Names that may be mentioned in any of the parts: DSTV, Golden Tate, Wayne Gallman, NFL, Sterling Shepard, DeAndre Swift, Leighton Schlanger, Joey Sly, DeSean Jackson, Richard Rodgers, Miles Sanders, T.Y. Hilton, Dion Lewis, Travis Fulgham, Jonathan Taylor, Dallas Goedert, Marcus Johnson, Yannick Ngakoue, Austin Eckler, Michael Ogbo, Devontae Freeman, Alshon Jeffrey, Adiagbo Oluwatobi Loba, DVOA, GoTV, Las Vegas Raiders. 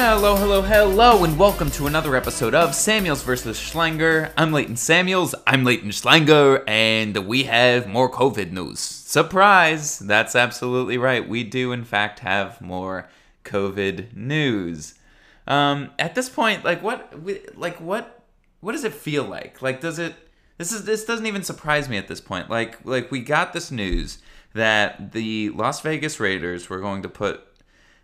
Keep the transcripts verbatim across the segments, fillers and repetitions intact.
Hello, hello, hello, and welcome to another episode of Samuels versus. Schlanger. I'm Leighton Samuels, I'm Leighton Schlanger, and we have more COVID news. Surprise! That's absolutely right. We do, in fact, have more COVID news. Um, at this point, like what, like what, what does it feel like? Like, does it? This is this doesn't even surprise me at this point. Like, like we got this news that the Las Vegas Raiders were going to put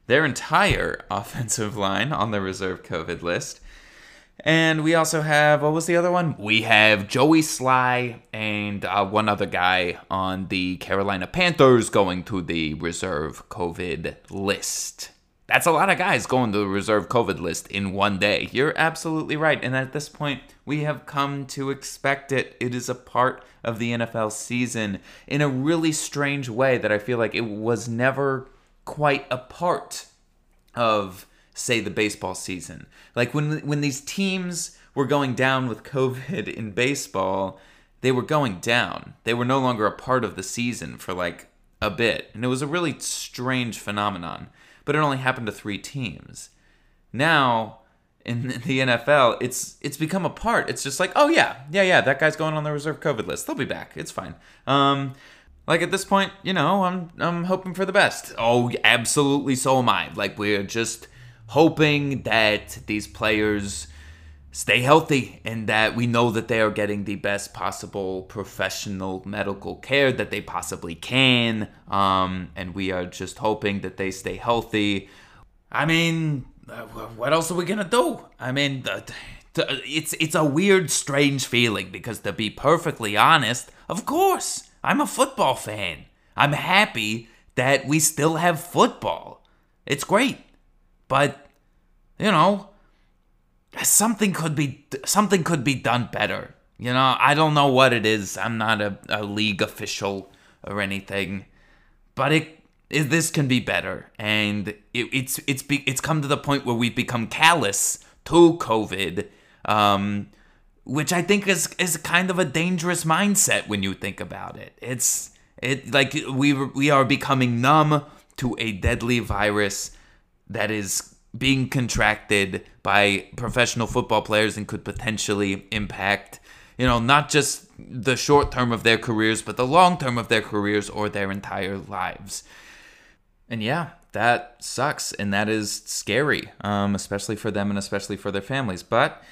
their entire offensive line on the reserve COVID list. And we also have, what was the other one? We have Joey Sly and uh, one other guy on the Carolina Panthers going to the reserve COVID list. That's a lot of guys going to the reserve COVID list in one day. You're absolutely right. And at this point, we have come to expect it. It is a part of the N F L season in a really strange way that I feel like it was never quite a part of, say, the baseball season. Like when when these teams were going down with COVID in baseball, they were going down. They were no longer a part of the season for like a bit. And it was a really strange phenomenon, but it only happened to three teams. Now, in the N F L, it's it's become a part. It's just like, oh yeah, yeah, yeah, that guy's going on the reserve COVID list. They'll be back. It's fine. Um... Like, at this point, you know, I'm I'm hoping for the best. Oh, absolutely, so am I. Like, we're just hoping that these players stay healthy and that we know that they are getting the best possible professional medical care that they possibly can. Um, and we are just hoping that they stay healthy. I mean, what else are we going to do? I mean, it's it's a weird, strange feeling because, to be perfectly honest, of course, I'm a football fan. I'm happy that we still have football. It's great. But, you know, something could be something could be done better. You know, I don't know what it is. I'm not a, a league official or anything. But it, it this can be better. And it, it's it's be, it's come to the point where we've become callous to COVID. Um Which I think is is kind of a dangerous mindset when you think about it. It's it like we we are becoming numb to a deadly virus that is being contracted by professional football players and could potentially impact, you know, not just the short term of their careers, but the long term of their careers or their entire lives. And yeah, that sucks, and that is scary, um, especially for them and especially for their families. But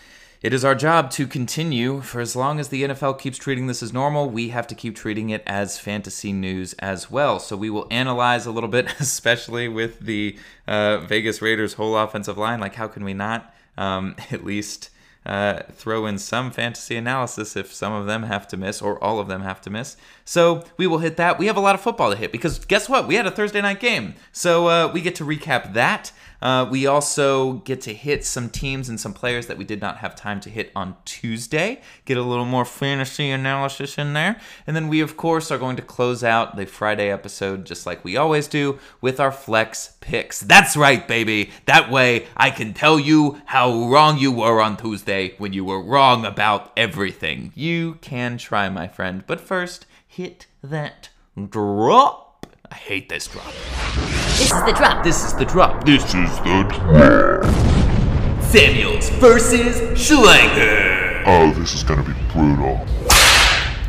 it is our job to continue. For as long as the N F L keeps treating this as normal, we have to keep treating it as fantasy news as well. So we will analyze a little bit, especially with the uh, Vegas Raiders' whole offensive line. Like, how can we not um, at least uh, throw in some fantasy analysis if some of them have to miss or all of them have to miss? So we will hit that. We have a lot of football to hit because guess what? We had a Thursday night game. So uh, we get to recap that. Uh, we also get to hit some teams and some players that we did not have time to hit on Tuesday. Get a little more fantasy analysis in there. And then we, of course, are going to close out the Friday episode, just like we always do, with our flex picks. That's right, baby. That way I can tell you how wrong you were on Tuesday when you were wrong about everything. You can try, my friend. But first, hit that drop. I hate this drop. This is the drop. This is the drop. This is the drop. Samuels versus Schlanger. Oh, this is going to be brutal.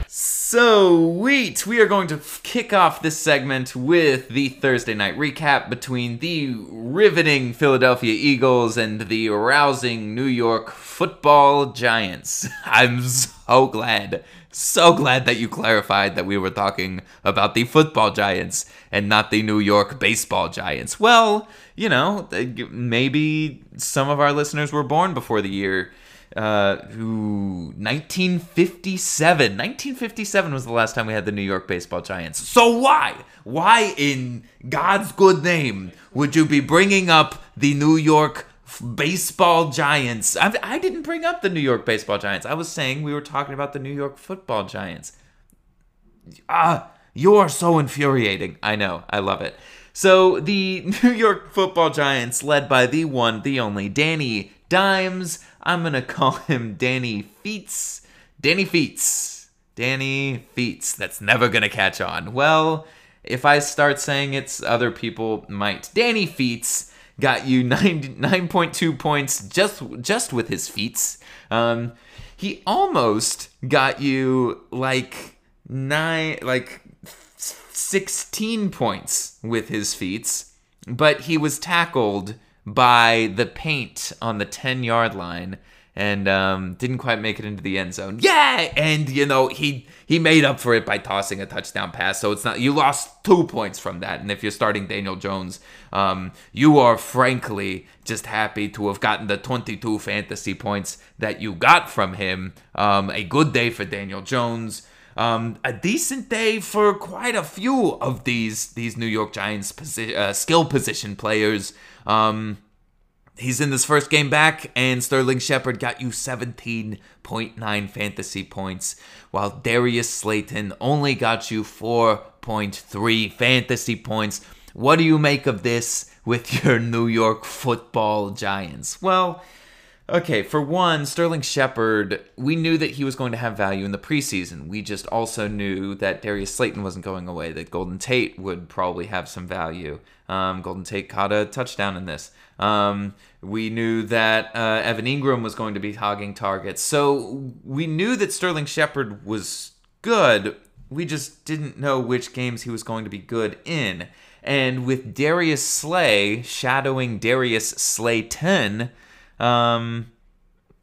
So sweet. We are going to kick off this segment with the Thursday night recap between the riveting Philadelphia Eagles and the rousing New York football Giants. I'm so glad. So glad that you clarified that we were talking about the football Giants and not the New York baseball Giants. Well, you know, maybe some of our listeners were born before the year uh, ooh, nineteen fifty-seven. nineteen fifty-seven was the last time we had the New York baseball Giants. So why? Why in God's good name would you be bringing up the New York baseball Giants? I, I didn't bring up the New York baseball Giants. I was saying we were talking about the New York football Giants. Ah, you are so infuriating. I know. I love it. So the New York football Giants, led by the one, the only, Danny Dimes. I'm going to call him Danny Feats. Danny Feats. Danny Feats. That's never going to catch on. Well, if I start saying it's, other people might. Danny Feats got you nine point two points just just with his feats. Um, he almost got you like nine, like sixteen points with his feats, but he was tackled by the paint on the ten-yard line and um, didn't quite make it into the end zone. Yeah, and you know he he made up for it by tossing a touchdown pass. So it's not, you lost two points from that. And if you're starting Daniel Jones, um, you are frankly just happy to have gotten the twenty-two fantasy points that you got from him. Um, a good day for Daniel Jones. Um, a decent day for quite a few of these these New York Giants posi- uh, skill position players. Um, he's in this first game back, and Sterling Shepard got you seventeen point nine fantasy points, while Darius Slayton only got you four point three fantasy points. What do you make of this with your New York Football Giants? Well, okay, for one, Sterling Shepard, we knew that he was going to have value in the preseason. We just also knew that Darius Slayton wasn't going away, that Golden Tate would probably have some value. Um, Golden Tate caught a touchdown in this. Um, we knew that uh, Evan Engram was going to be hogging targets. So we knew that Sterling Shepard was good. We just didn't know which games he was going to be good in. And with Darius Slay shadowing Darius Slayton, Um,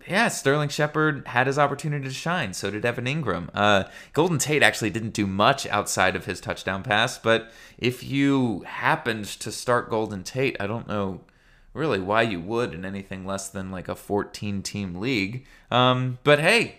yeah, Sterling Shepard had his opportunity to shine. So did Evan Engram. Uh, Golden Tate actually didn't do much outside of his touchdown pass. But if you happened to start Golden Tate, I don't know really why you would in anything less than like a fourteen-team league. Um, but hey,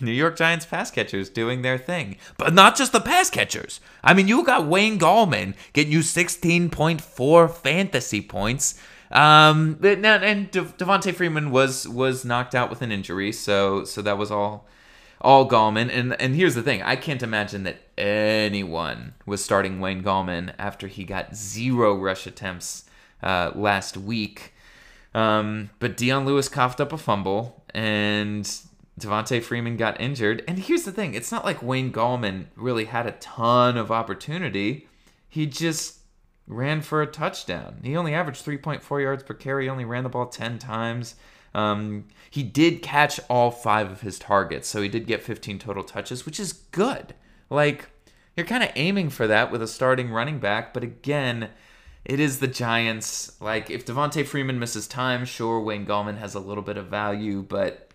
New York Giants pass catchers doing their thing. But not just the pass catchers. I mean, you got Wayne Gallman getting you sixteen point four fantasy points. Um, and, and De- Devontae Freeman was, was knocked out with an injury, so so that was all all Gallman. And and here's the thing: I can't imagine that anyone was starting Wayne Gallman after he got zero rush attempts uh, last week. Um, but Dion Lewis coughed up a fumble, and Devontae Freeman got injured. And here's the thing: it's not like Wayne Gallman really had a ton of opportunity. He just ran for a touchdown. He only averaged three point four yards per carry. He only ran the ball ten times. Um, he did catch all five of his targets, so he did get fifteen total touches, which is good. Like, you're kind of aiming for that with a starting running back, but again, it is the Giants. Like, if Devontae Freeman misses time, sure, Wayne Gallman has a little bit of value, but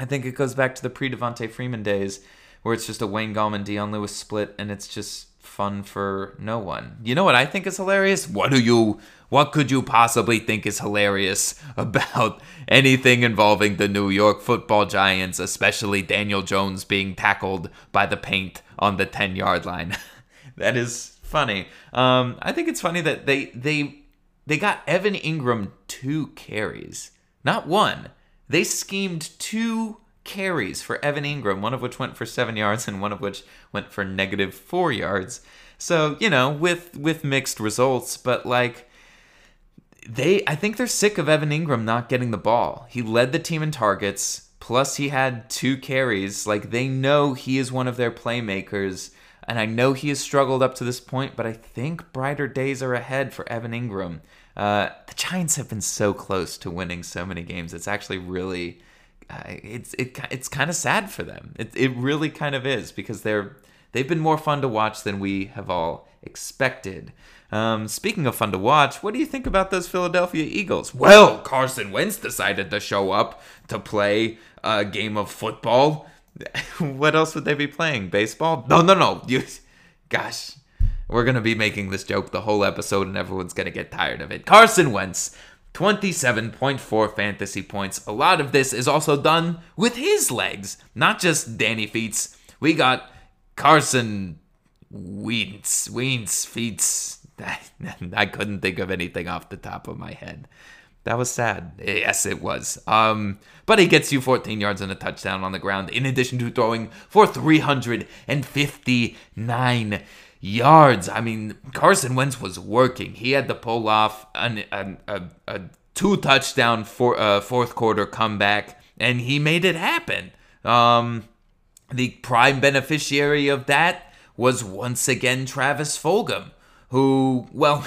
I think it goes back to the pre-Devontae Freeman days where it's just a Wayne Gallman-Dion Lewis split, and it's just fun for no one. You know what I think is hilarious? What do you, what could you possibly think is hilarious about anything involving the New York Football Giants, especially Daniel Jones being tackled by the paint on the ten-yard line? That is funny. Um, I think it's funny that they they they got Evan Engram two carries, not one. They schemed two carries for Evan Engram, one of which went for seven yards and one of which went for negative four yards. So, you know, with with mixed results, but like they I think they're sick of Evan Engram not getting the ball. He led the team in targets, plus he had two carries. Like, they know he is one of their playmakers, and I know he has struggled up to this point, but I think brighter days are ahead for Evan Engram. Uh, the Giants have been so close to winning so many games. It's actually really Uh, it's it it's kind of sad for them. It it really kind of is, because they're they've been more fun to watch than we have all expected. Um, speaking of fun to watch, what do you think about those Philadelphia Eagles? Well, Carson Wentz decided to show up to play a game of football. What else would they be playing? Baseball? No, no, no. You, gosh, we're gonna be making this joke the whole episode, and everyone's gonna get tired of it. Carson Wentz, twenty-seven point four fantasy points. A lot of this is also done with his legs, not just Danny Feats. We got Carson Wentz, Wentz, Feats. I, I couldn't think of anything off the top of my head. That was sad. Yes, it was. Um, but he gets you fourteen yards and a touchdown on the ground, in addition to throwing for three hundred fifty-nine yards. I mean, Carson Wentz was working. He had to pull off an, an, a, a two-touchdown for, uh, fourth-quarter comeback, and he made it happen. Um, the prime beneficiary of that was once again Travis Fulgham, who, well,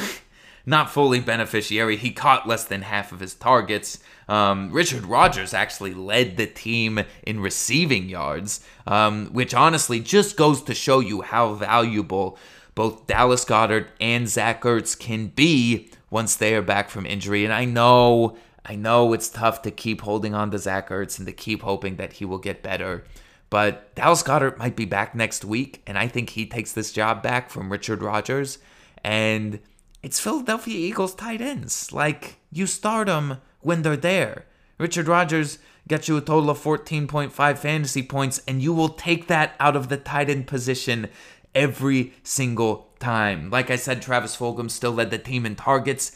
not fully beneficiary. He caught less than half of his targets. Um, Richard Rodgers actually led the team in receiving yards, um, which honestly just goes to show you how valuable both Dallas Goedert and Zach Ertz can be once they are back from injury. And I know, I know it's tough to keep holding on to Zach Ertz and to keep hoping that he will get better. But Dallas Goedert might be back next week, and I think he takes this job back from Richard Rodgers. And it's Philadelphia Eagles tight ends. Like, you start them when they're there. Richard Rodgers got you a total of fourteen point five fantasy points, and you will take that out of the tight end position every single time. Like I said, Travis Fulgham still led the team in targets.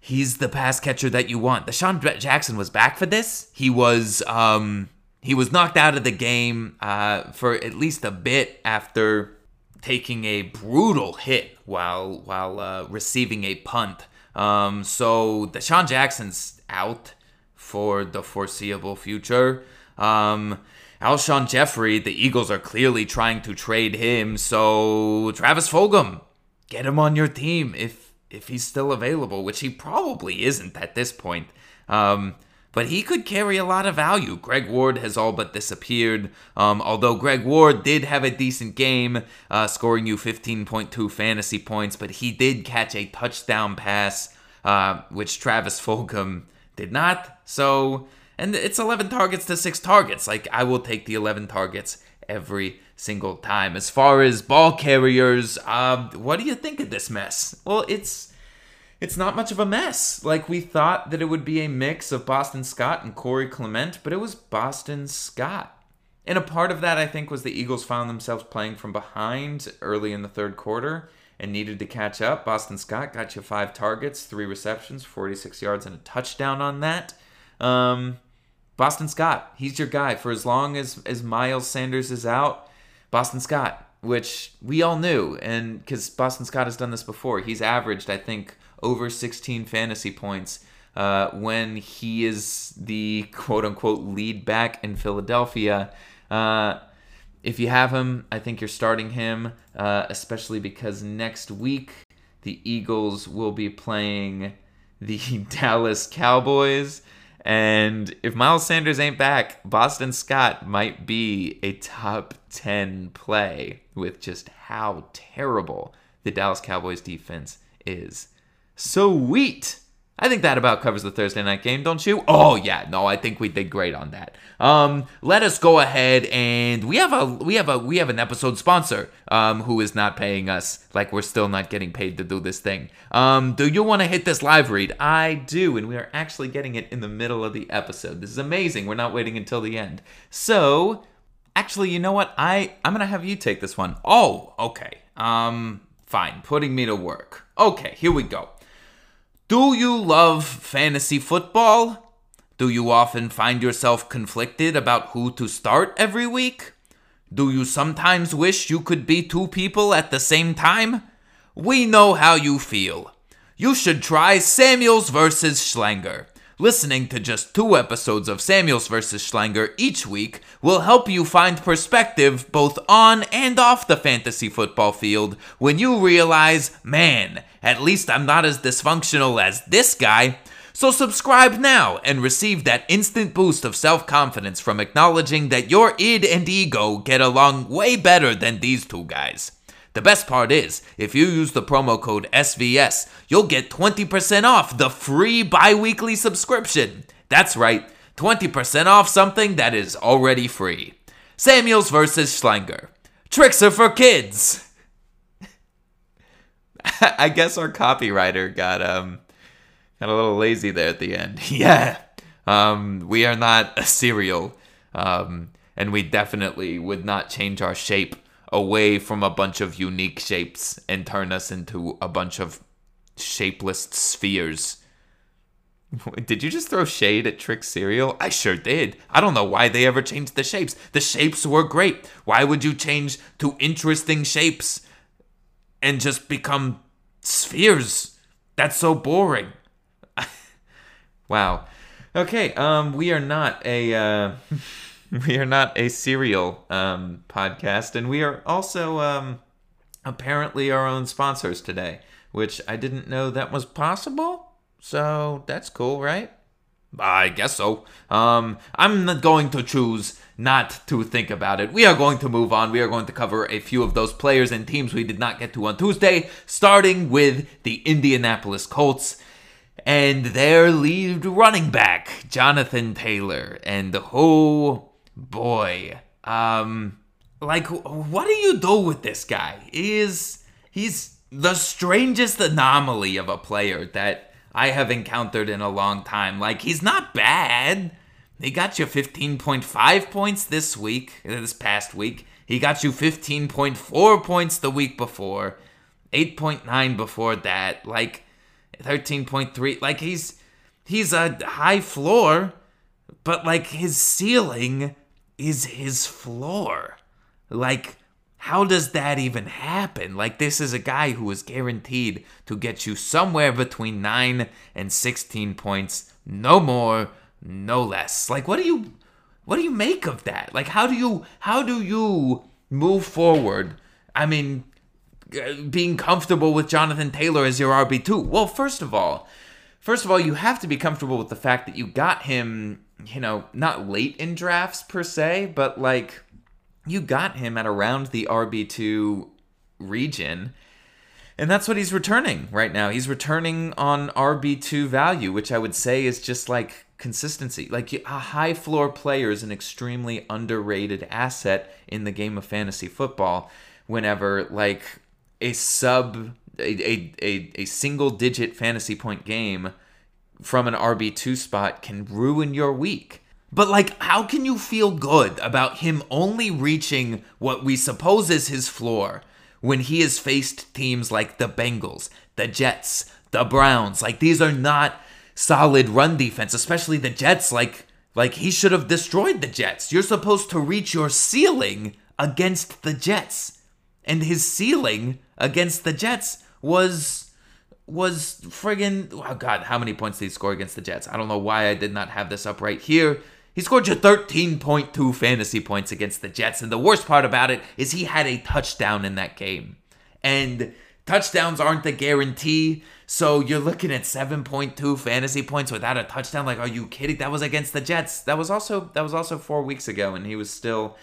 He's the pass catcher that you want. DeSean Jackson was back for this. He was um, he was knocked out of the game uh, for at least a bit after taking a brutal hit while while uh, receiving a punt. Um, so DeSean Jackson's out for the foreseeable future. Um, Alshon Jeffrey, the Eagles are clearly trying to trade him. So Travis Fulgham, get him on your team if if he's still available, which he probably isn't at this point. Um, but he could carry a lot of value. Greg Ward has all but disappeared, um, although Greg Ward did have a decent game, uh, scoring you fifteen point two fantasy points, but he did catch a touchdown pass, uh, which Travis Fulgham did not. So, and it's eleven targets to six targets. Like, I will take the eleven targets every single time. As far as ball carriers, uh, what do you think of this mess? Well, it's it's not much of a mess. Like, we thought that it would be a mix of Boston Scott and Corey Clement, but it was Boston Scott. And a part of that, I think, was the Eagles found themselves playing from behind early in the third quarter and needed to catch up. Boston Scott got you five targets, three receptions, forty-six yards, and a touchdown on that. Um, Boston Scott, he's your guy for as long as, as Miles Sanders is out. Boston Scott, which we all knew, and because Boston Scott has done this before. He's averaged, I think, over sixteen fantasy points uh, when he is the quote-unquote lead back in Philadelphia. Uh, if you have him, I think you're starting him, uh, especially because next week the Eagles will be playing the Dallas Cowboys. And if Miles Sanders ain't back, Boston Scott might be a top ten play with just how terrible the Dallas Cowboys defense is. Sweet! I think that about covers the Thursday night game, don't you? Oh, yeah. No, I think we did great on that. Um, let us go ahead, and we have a we have a, we have an episode sponsor um, who is not paying us. Like, we're still not getting paid to do this thing. Um, do you want to hit this live read? I do, and we are actually getting it in the middle of the episode. This is amazing. We're not waiting until the end. So, actually, you know what? I, I'm going to have you take this one. Oh, okay. Um, fine. Putting me to work. Okay, here we go. Do you love fantasy football? Do you often find yourself conflicted about who to start every week? Do you sometimes wish you could be two people at the same time? We know how you feel. You should try Samuels versus Schlanger. Listening to just two episodes of Samuels versus Schlanger each week will help you find perspective both on and off the fantasy football field when you realize, man, at least I'm not as dysfunctional as this guy. So subscribe now and receive that instant boost of self-confidence from acknowledging that your id and ego get along way better than these two guys. The best part is, if you use the promo code S V S, you'll get twenty percent off the free bi-weekly subscription. That's right, twenty percent off something that is already free. Samuels versus Schlanger. Tricks are for kids. I guess our copywriter got um got a little lazy there at the end. Yeah. Um, we are not a cereal, um, and we definitely would not change our shape away from a bunch of unique shapes and turn us into a bunch of shapeless spheres. Did you just throw shade at Trick Cereal? I sure did. I don't know why they ever changed the shapes. The shapes were great. Why would you change to interesting shapes and just become spheres? That's so boring. Wow. Okay, um, we are not a... Uh... We are not a cereal um, podcast, and we are also um, apparently our own sponsors today, which I didn't know that was possible. So that's cool, right? I guess so. Um, I'm not going to choose not to think about it. We are going to move on. We are going to cover a few of those players and teams we did not get to on Tuesday, starting with the Indianapolis Colts and their lead running back, Jonathan Taylor. And oh boy, um, like, what do you do with this guy? He is, he's the strangest anomaly of a player that I have encountered in a long time. Like, he's not bad. He got you fifteen point five points this week, this past week. He got you fifteen point four points the week before, eight point nine before that, like thirteen point three. Like, he's he's a high floor, but like his ceiling is his floor. Like, how does that even happen? Like, this is a guy who is guaranteed to get you somewhere between nine and sixteen points. No more, no less. Like, what do you what do you make of that? Like, how do you how do you move forward? I mean, being comfortable with Jonathan Taylor as your R B two. Well, first of all, first of all, you have to be comfortable with the fact that you got him, you know, not late in drafts per se, but like, you got him at around the R B two region, and that's what he's returning right now. He's returning on R B two value, which I would say is just like consistency. Like, a high floor player is an extremely underrated asset in the game of fantasy football whenever like a sub, a, a, a, a single digit fantasy point game from an R B two spot can ruin your week. But, like, how can you feel good about him only reaching what we suppose is his floor when he has faced teams like the Bengals, the Jets, the Browns? Like, these are not solid run defense, especially the Jets. Like, like he should have destroyed the Jets. You're supposed to reach your ceiling against the Jets. And his ceiling against the Jets was... was friggin'... Oh, God, how many points did he score against the Jets? I don't know why I did not have this up right here. He scored you thirteen point two fantasy points against the Jets, and the worst part about it is he had a touchdown in that game. And touchdowns aren't the guarantee, so you're looking at seven point two fantasy points without a touchdown. Like, are you kidding? That was against the Jets. That was also that was also four weeks ago, and he was still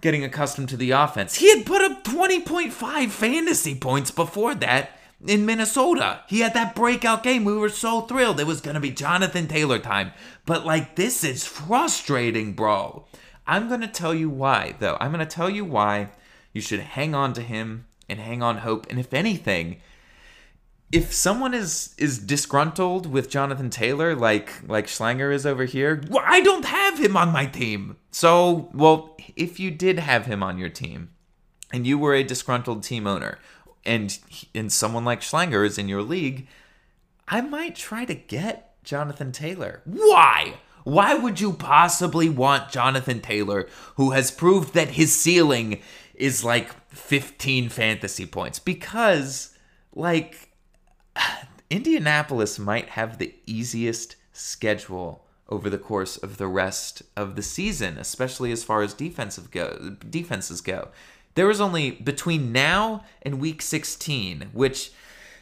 getting accustomed to the offense. He had put up twenty point five fantasy points before that in Minnesota. He had that breakout game. We were so thrilled. It was going to be Jonathan Taylor time. But, like, this is frustrating, bro. I'm going to tell you why, though. I'm going to tell you why you should hang on to him and hang on hope. And if anything, if someone is is disgruntled with Jonathan Taylor, like, like Schlanger is over here, well, I don't have him on my team. So, well, if you did have him on your team and you were a disgruntled team owner, and and someone like Schlanger is in your league, I might try to get Jonathan Taylor. Why? Why would you possibly want Jonathan Taylor, who has proved that his ceiling is like fifteen fantasy points? Because, like, Indianapolis might have the easiest schedule over the course of the rest of the season, especially as far as defensive go defenses go. There is only, between now and week sixteen, which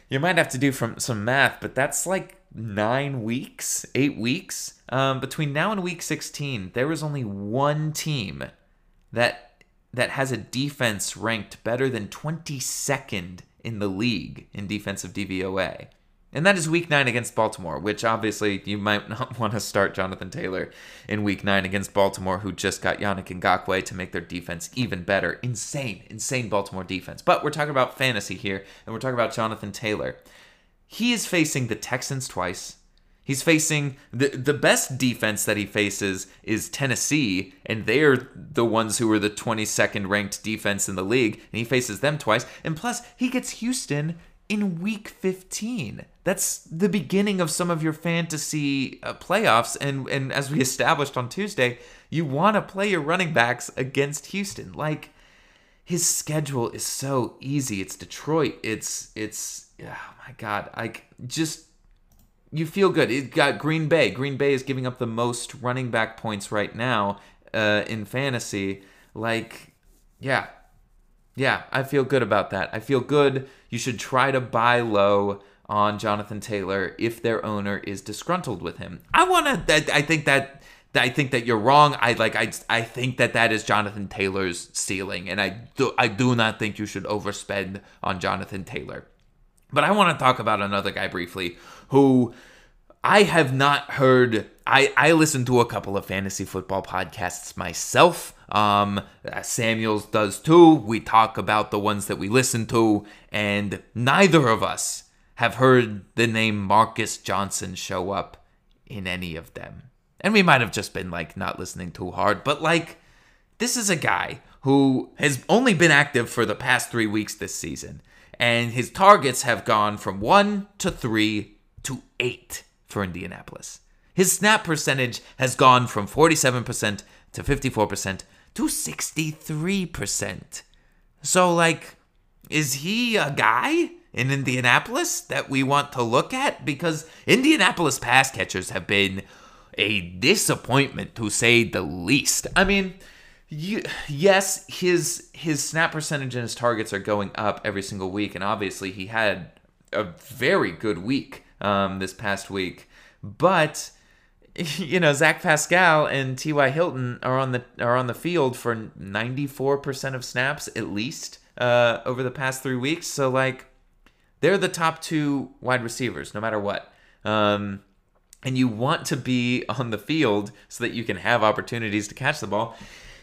you might have to do from some math, but that's like nine weeks, eight weeks. Um, between now and week sixteen, there is only one team that that has a defense ranked better than twenty-second in the league in defensive D V O A. And that is week nine against Baltimore, which obviously you might not want to start Jonathan Taylor in week nine against Baltimore, who just got Yannick Ngakoue to make their defense even better. Insane, insane Baltimore defense. But we're talking about fantasy here, and we're talking about Jonathan Taylor. He is facing the Texans twice. He's facing the the best defense that he faces is Tennessee, and they're the ones who are the twenty-second ranked defense in the league, and he faces them twice. And plus, he gets Houston in week fifteen. That's the beginning of some of your fantasy uh, playoffs, and, and as we established on Tuesday, you want to play your running backs against Houston. Like, his schedule is so easy. It's Detroit. It's, it's oh my God. Like, just, you feel good. It got Green Bay. Green Bay is giving up the most running back points right now uh, in fantasy. Like, yeah. yeah, I feel good about that. I feel good. You should try to buy low on Jonathan Taylor if their owner is disgruntled with him. I want to. I think that. I think that you're wrong. I like. I. I think that that is Jonathan Taylor's ceiling, and I do. I do not think you should overspend on Jonathan Taylor. But I want to talk about another guy briefly who I have not heard. I, I listened to a couple of fantasy football podcasts myself. Um, Samuels does too. We talk about the ones that we listen to, and neither of us have heard the name Marcus Johnson show up in any of them. And we might have just been, like, not listening too hard, but, like, this is a guy who has only been active for the past three weeks this season. And his targets have gone from one to three to eight for Indianapolis. His snap percentage has gone from forty-seven percent to fifty-four percent to sixty-three percent. So, like, is he a guy in Indianapolis that we want to look at? Because Indianapolis pass catchers have been a disappointment, to say the least. I mean, You, yes, his his snap percentage and his targets are going up every single week, and obviously he had a very good week um, this past week. But you know, Zach Pascal and T Y. Hilton are on the are on the field for ninety-four percent of snaps at least uh, over the past three weeks. So like, they're the top two wide receivers, no matter what. Um, and you want to be on the field so that you can have opportunities to catch the ball.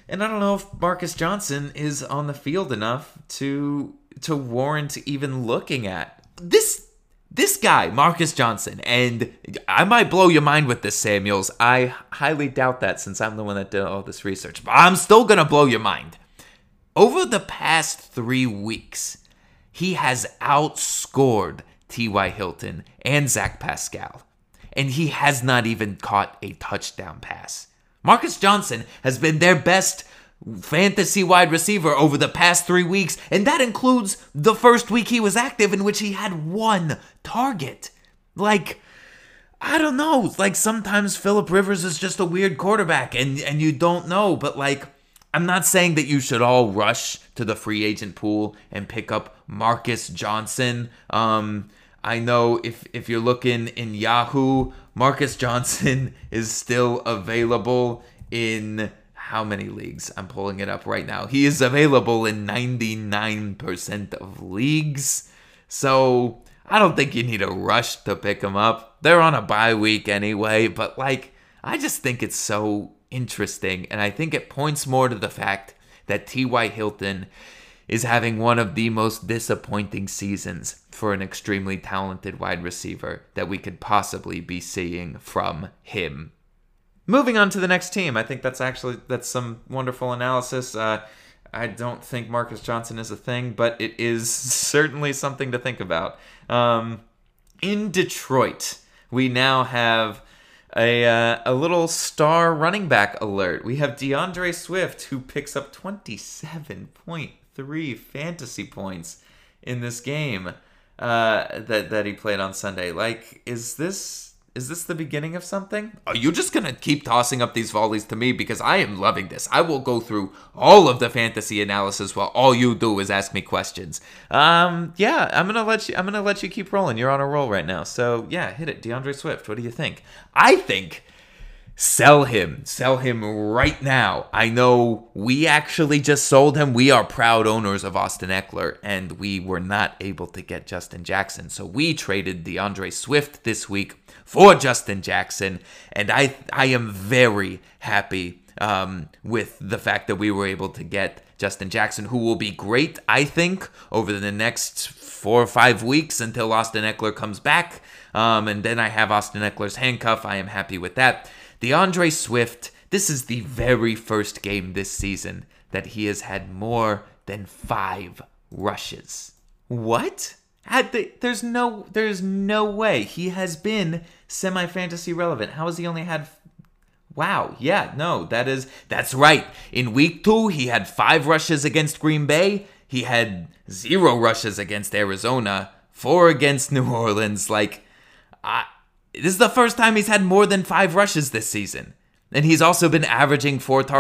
And I don't know if Marcus Johnson is on the field enough to to warrant even looking at. This this guy, Marcus Johnson, and I might blow your mind with this, Samuels. I highly doubt that since I'm the one that did all this research. But I'm still going to blow your mind. Over the past three weeks, he has outscored T Y. Hilton and Zach Pascal. And he has not even caught a touchdown pass. Marcus Johnson has been their best fantasy wide receiver over the past three weeks, and that includes the first week he was active in which he had one target. Like, I don't know, like sometimes Phillip Rivers is just a weird quarterback and, and you don't know, but like, I'm not saying that you should all rush to the free agent pool and pick up Marcus Johnson. Um, I know if, if you're looking in Yahoo, Marcus Johnson is still available in how many leagues? I'm pulling it up right now. He is available in ninety-nine percent of leagues. So I don't think you need a rush to pick him up. They're on a bye week anyway. But like, I just think it's so interesting. And I think it points more to the fact that T Y. Hilton is having one of the most disappointing seasons for an extremely talented wide receiver that we could possibly be seeing from him. Moving on to the next team. I think that's actually, that's some wonderful analysis. Uh, I don't think Marcus Johnson is a thing, but it is certainly something to think about. Um, in Detroit, we now have a uh, a little star running back alert. We have DeAndre Swift, who picks up twenty-seven point three fantasy points in this game uh, that that he played on Sunday. Like, is this is this the beginning of something? Are you just gonna keep tossing up these volleys to me because I am loving this? I will go through all of the fantasy analysis while all you do is ask me questions. Um, yeah, I'm gonna let you. I'm gonna let you keep rolling. You're on a roll right now. So yeah, hit it, DeAndre Swift. What do you think? I think. Sell him. Sell him right now. I know we actually just sold him. We are proud owners of Austin Eckler, and we were not able to get Justin Jackson. So we traded DeAndre Swift this week for Justin Jackson, and I I am very happy um, with the fact that we were able to get Justin Jackson, who will be great, I think, over the next four or five weeks until Austin Eckler comes back. Um, and then I have Austin Eckler's handcuff. I am happy with that. DeAndre Swift, this is the very first game this season that he has had more than five rushes. What? The, there's no there's no way. He has been semi-fantasy relevant. How has he only had... Wow, yeah, no, that is... That's right. In week two, he had five rushes against Green Bay. He had zero rushes against Arizona. Four against New Orleans. Like, I... This is the first time he's had more than five rushes this season. And he's also been averaging four targets.